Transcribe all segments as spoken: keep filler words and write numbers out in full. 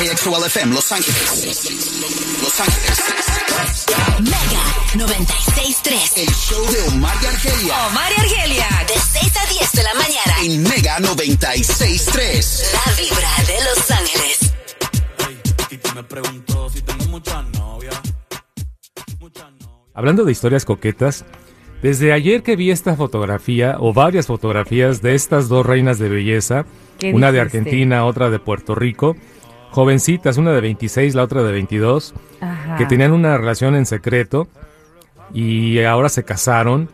X O L F M, Los Ángeles. Los Ángeles. Mega noventa y seis punto tres. El show de Omar y Argelia. Omar y Argelia. De seis a diez de la mañana. En Mega noventa y seis punto tres. La vibra de Los Ángeles. Hey, Titi me preguntó si tengo muchas novias. Muchas novias. Hablando de historias coquetas, desde ayer que vi esta fotografía, o varias fotografías de estas dos reinas de belleza, una de Argentina, otra de Puerto Rico, jovencitas, una de veintiséis, la otra de veintidós, ajá, que tenían una relación en secreto y ahora se casaron.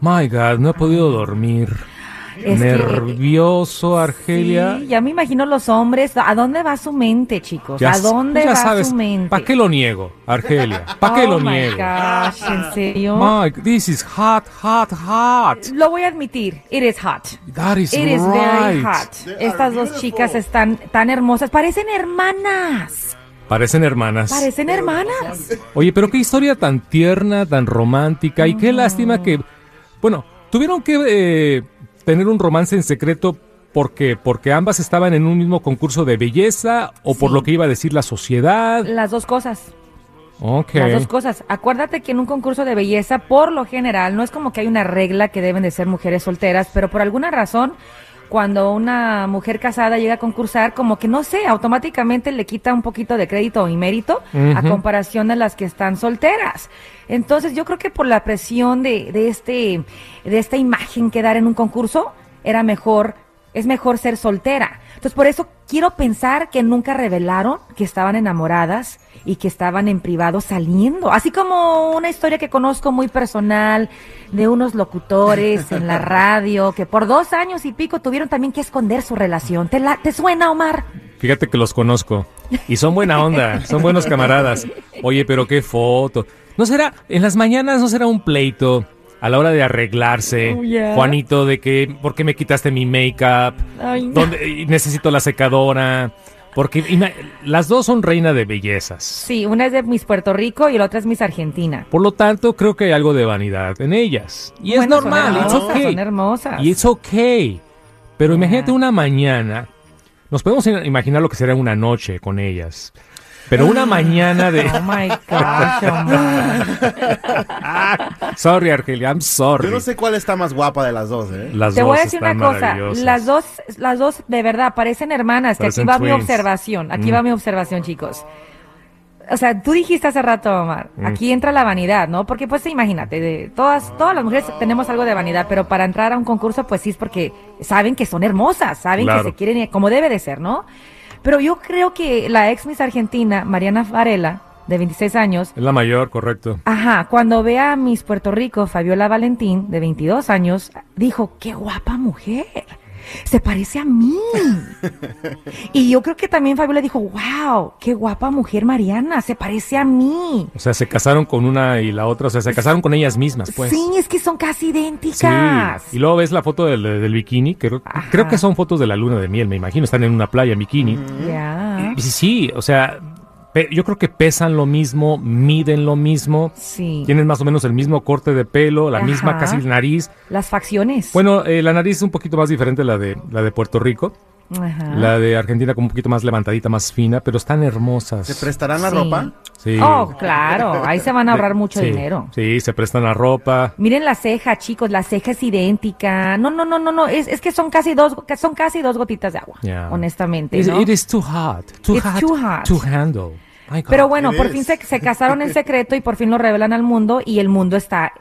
My God, no he podido dormir. Es nervioso, que, Argelia. Sí, ya me imagino los hombres. ¿A dónde va su mente, chicos? Ya, ¿A dónde ya va sabes, su mente? ¿Para qué lo niego, Argelia? ¿Para qué oh lo my niego? Gosh, ¿en serio? Mike, this is hot, hot, hot. Lo voy a admitir. It is hot. That is It right. is very hot. Estas dos beautiful. chicas están tan hermosas. Parecen hermanas. Parecen hermanas. Parecen hermanas. Oye, pero qué historia tan tierna, tan romántica. Y qué mm. lástima que... Bueno, tuvieron que... Eh, tener un romance en secreto porque porque ambas estaban en un mismo concurso de belleza o sí. por lo que iba a decir la sociedad. Las dos cosas. Okay. Las dos cosas. Acuérdate que en un concurso de belleza, por lo general, no es como que hay una regla que deben de ser mujeres solteras, pero por alguna razón, cuando una mujer casada llega a concursar, como que no sé, automáticamente le quita un poquito de crédito y mérito uh-huh. a comparación de las que están solteras. Entonces yo creo que por la presión de, de este, de esta imagen que dar en un concurso, era mejor, es mejor ser soltera. Entonces por eso quiero pensar que nunca revelaron que estaban enamoradas y que estaban en privado saliendo. Así como una historia que conozco muy personal de unos locutores en la radio que por dos años y pico tuvieron también que esconder su relación. ¿Te, la, te suena, Omar? Fíjate que los conozco y son buena onda, son buenos camaradas. Oye, pero qué foto. ¿No será, en las mañanas no será un pleito a la hora de arreglarse? Oh, yeah. Juanito, de que, ¿por qué me quitaste mi make-up? Ay, no. ¿Dónde, necesito la secadora? Porque y, las dos son reina de bellezas. Sí, una es de Miss Puerto Rico y la otra es Miss Argentina. Por lo tanto, creo que hay algo de vanidad en ellas. Y bueno, es normal, son hermosas, it's okay. Son hermosas. Y it's okay. Pero yeah. imagínate una mañana, nos podemos imaginar lo que sería una noche con ellas. Pero una mañana de... Oh, my gosh, Omar. Sorry, Argelia, I'm sorry. Yo no sé cuál está más guapa de las dos, ¿eh? Las Te dos voy a decir una cosa. Las dos, las dos de verdad, parecen hermanas. Parecen que aquí twins. va mi observación. Aquí mm. va mi observación, chicos. O sea, tú dijiste hace rato, Omar, mm. aquí entra la vanidad, ¿no? Porque, pues, imagínate, de todas, todas las mujeres tenemos algo de vanidad, pero para entrar a un concurso, pues sí, es porque saben que son hermosas, saben claro. que se quieren, como debe de ser, ¿no? Pero yo creo que la ex Miss Argentina, Mariana Varela, de veintiséis años... Es la mayor, correcto. Ajá, cuando ve a Miss Puerto Rico, Fabiola Valentín, de veintidós años, dijo, ¡qué guapa mujer! ¡Se parece a mí! Y yo creo que también Fabiola dijo, ¡wow! ¡Qué guapa mujer Mariana! ¡Se parece a mí! O sea, se casaron con una y la otra, o sea, se casaron con ellas mismas, pues. Sí, es que son casi idénticas. Sí. Y luego ves la foto del, del bikini, que Ajá. creo que son fotos de la luna de miel, me imagino, están en una playa en bikini. Mm. Yeah. Y sí, sí, o sea, pe- yo creo que pesan lo mismo, miden lo mismo, sí. tienen más o menos el mismo corte de pelo, la Ajá. misma casi nariz. Las facciones. Bueno, eh, la nariz es un poquito más diferente la de la de Puerto Rico. Ajá. La de Argentina con un poquito más levantadita, más fina, pero están hermosas. ¿Se prestarán la sí. ropa? Sí. Oh, claro, ahí se van a ahorrar mucho sí. dinero. Sí, se prestan la ropa. Miren la ceja, chicos, la ceja es idéntica. No, no, no, no, no, es, es que son casi dos son casi dos gotitas de agua, yeah. honestamente, ¿no? It is too hot, too It's hot, too hot to handle. Pero bueno, It por is. fin se, se casaron en secreto y por fin lo revelan al mundo y el mundo está...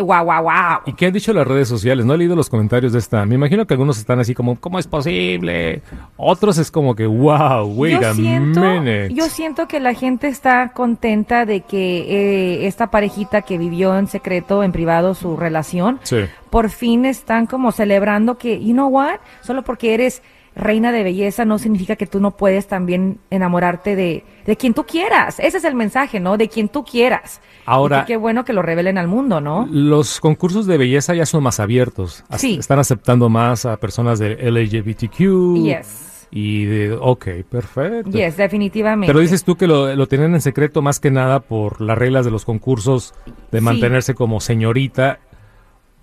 Wow, wow, wow. ¿Y qué han dicho las redes sociales? No he leído los comentarios de esta. Me imagino que algunos están así como, ¿cómo es posible? Otros es como que, wow, wait yo a siento, minute. Yo siento que la gente está contenta de que eh, esta parejita que vivió en secreto, en privado, su relación, sí. por fin están como celebrando que, you know what, solo porque eres reina de belleza no significa que tú no puedes también enamorarte de, de quien tú quieras. Ese es el mensaje, ¿no? De quien tú quieras. Ahora, y que qué bueno que lo revelen al mundo, ¿no? Los concursos de belleza ya son más abiertos. Sí. Están aceptando más a personas de L G B T Q. Yes. Y de, ok, perfecto. Yes, definitivamente. Pero dices tú que lo, lo tienen en secreto más que nada por las reglas de los concursos de mantenerse sí. como señorita.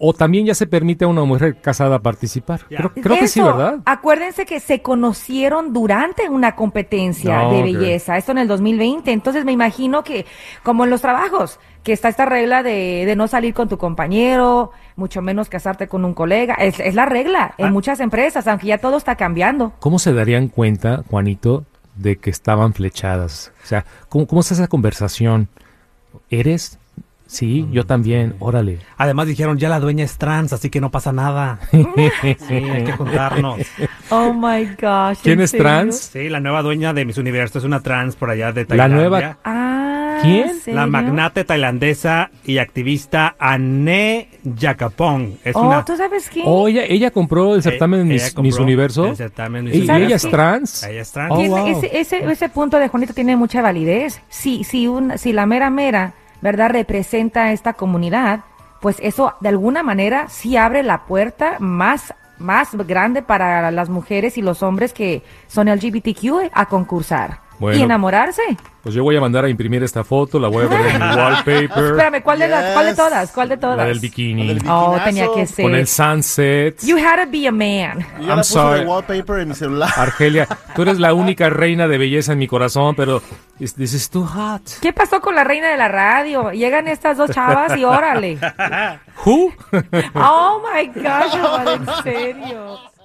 O también ya se permite a una mujer casada participar. Yeah. Creo, creo Eso, que sí, ¿verdad? Acuérdense que se conocieron durante una competencia no, de okay. belleza. Esto en el dos mil veinte. Entonces me imagino que, como en los trabajos, que está esta regla de, de no salir con tu compañero, mucho menos casarte con un colega. Es, es la regla en ah. muchas empresas, aunque ya todo está cambiando. ¿Cómo se darían cuenta, Juanito, de que estaban flechadas? O sea, ¿cómo, cómo es esa conversación? ¿Eres...? Sí, yo también, órale. Además dijeron, ya la dueña es trans, así que no pasa nada. Sí, hay que juntarnos. Oh my gosh. ¿Quién es trans? Sí, la nueva dueña de Miss Universo es una trans por allá de Tailandia. La nueva... Ah, ¿quién? La magnate tailandesa y activista Ané Yakapong. Es oh, una... ¿tú sabes quién? Oh, ella, ella compró el certamen eh, Miss, compró Miss Universo. El certamen Miss ¿Y Universo? Ella es trans. Ella es trans. Oh, wow. ese, ese, ese punto de Juanito tiene mucha validez. Sí, sí, un, sí la mera mera... ¿verdad? Representa a esta comunidad, pues eso de alguna manera sí abre la puerta más, más grande para las mujeres y los hombres que son L G B T Q a concursar. Bueno, y enamorarse. Pues yo voy a mandar a imprimir esta foto, la voy a poner en mi wallpaper. Espérame, ¿cuál, yes. de la, ¿cuál de todas? ¿Cuál de todas? La del bikini. Oh, tenía que ser. Con el sunset. You had to be a man. Yo I'm la puse sorry. De wallpaper en mi celular. Argelia, tú eres la única reina de belleza en mi corazón, pero this is too hot. ¿Qué pasó con la reina de la radio? Llegan estas dos chavas y órale. ¿Who? Oh my gosh, en serio.